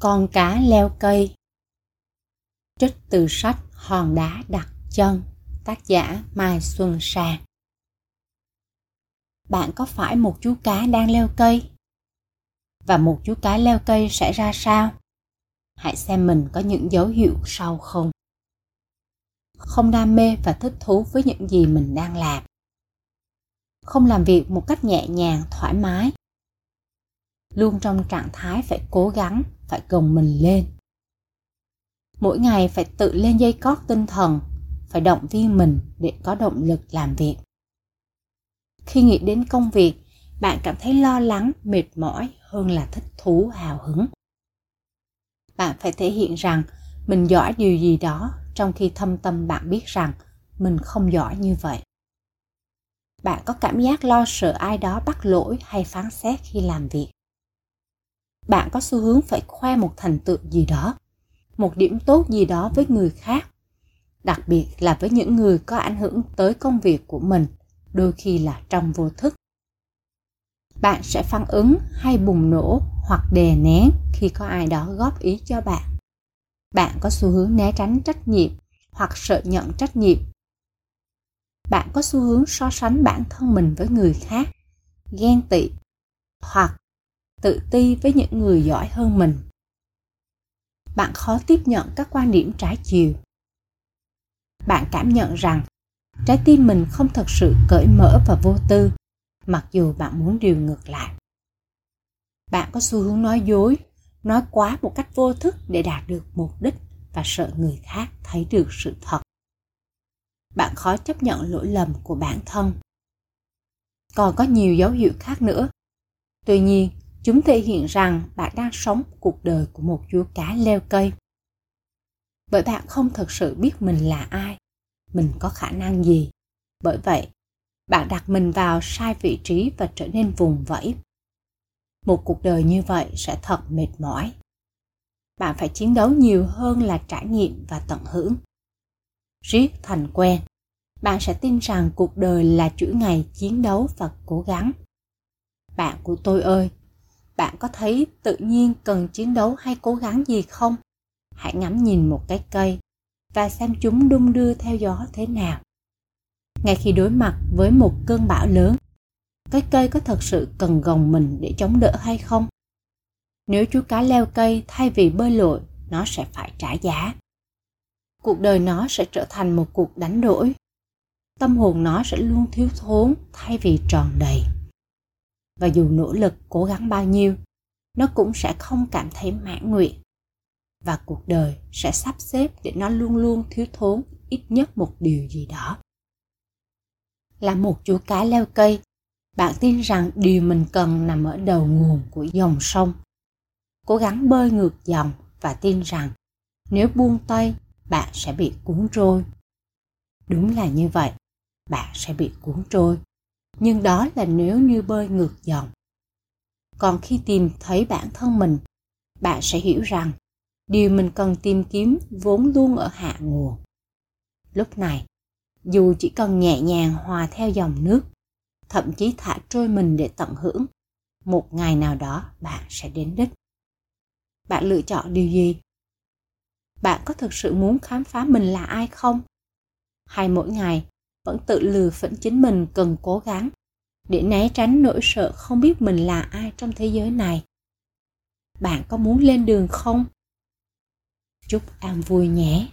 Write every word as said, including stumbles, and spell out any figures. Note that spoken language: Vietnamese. con cá leo cây. Trích từ sách Hòn đá đặt chân, tác giả Mai Xuân Sang. Bạn có phải một chú cá đang leo cây? Và một chú cá leo cây sẽ ra sao? Hãy xem mình có những dấu hiệu sau không. Không đam mê và thích thú với những gì mình đang làm. Không làm việc một cách nhẹ nhàng, thoải mái. Luôn trong trạng thái phải cố gắng, phải gồng mình lên. Mỗi ngày phải tự lên dây cót tinh thần, phải động viên mình để có động lực làm việc. Khi nghĩ đến công việc, bạn cảm thấy lo lắng, mệt mỏi hơn là thích thú, hào hứng. Bạn phải thể hiện rằng mình giỏi điều gì đó, trong khi thâm tâm bạn biết rằng mình không giỏi như vậy. Bạn có cảm giác lo sợ ai đó bắt lỗi hay phán xét khi làm việc. Bạn có xu hướng phải khoe một thành tựu gì đó, một điểm tốt gì đó với người khác, đặc biệt là với những người có ảnh hưởng tới công việc của mình, đôi khi là trong vô thức. Bạn sẽ phản ứng hay bùng nổ hoặc đè nén khi có ai đó góp ý cho bạn. Bạn có xu hướng né tránh trách nhiệm hoặc sợ nhận trách nhiệm. Bạn có xu hướng so sánh bản thân mình với người khác, ghen tị hoặc tự ti với những người giỏi hơn mình. Bạn khó tiếp nhận các quan điểm trái chiều. Bạn cảm nhận rằng trái tim mình không thật sự cởi mở và vô tư, mặc dù bạn muốn điều ngược lại. Bạn có xu hướng nói dối, nói quá một cách vô thức để đạt được mục đích và sợ người khác thấy được sự thật. Bạn khó chấp nhận lỗi lầm của bản thân. Còn có nhiều dấu hiệu khác nữa. Tuy nhiên, chúng thể hiện rằng bạn đang sống cuộc đời của một chú cá leo cây. Bởi bạn không thực sự biết mình là ai, mình có khả năng gì. Bởi vậy, bạn đặt mình vào sai vị trí và trở nên vùng vẫy. Một cuộc đời như vậy sẽ thật mệt mỏi. Bạn phải chiến đấu nhiều hơn là trải nghiệm và tận hưởng. Riết thành quen, bạn sẽ tin rằng cuộc đời là chuỗi ngày chiến đấu và cố gắng. Bạn của tôi ơi, bạn có thấy tự nhiên cần chiến đấu hay cố gắng gì không? Hãy ngắm nhìn một cái cây và xem chúng đung đưa theo gió thế nào. Ngay khi đối mặt với một cơn bão lớn, cái cây có thật sự cần gồng mình để chống đỡ hay không? Nếu chú cá leo cây thay vì bơi lội, nó sẽ phải trả giá. Cuộc đời nó sẽ trở thành một cuộc đánh đổi. Tâm hồn nó sẽ luôn thiếu thốn thay vì tròn đầy. Và dù nỗ lực cố gắng bao nhiêu, nó cũng sẽ không cảm thấy mãn nguyện. Và cuộc đời sẽ sắp xếp để nó luôn luôn thiếu thốn ít nhất một điều gì đó. Là một chú cá leo cây, bạn tin rằng điều mình cần nằm ở đầu nguồn của dòng sông. Cố gắng bơi ngược dòng và tin rằng nếu buông tay, bạn sẽ bị cuốn trôi. Đúng là như vậy, bạn sẽ bị cuốn trôi. Nhưng đó là nếu như bơi ngược dòng. Còn khi tìm thấy bản thân mình, bạn sẽ hiểu rằng điều mình cần tìm kiếm vốn luôn ở hạ nguồn. Lúc này, dù chỉ cần nhẹ nhàng hòa theo dòng nước, thậm chí thả trôi mình để tận hưởng, một ngày nào đó bạn sẽ đến đích. Bạn lựa chọn điều gì? Bạn có thực sự muốn khám phá mình là ai không? Hay mỗi ngày vẫn tự lừa phỉnh chính mình cần cố gắng để né tránh nỗi sợ không biết mình là ai trong thế giới này? Bạn có muốn lên đường không? Chúc an vui nhé!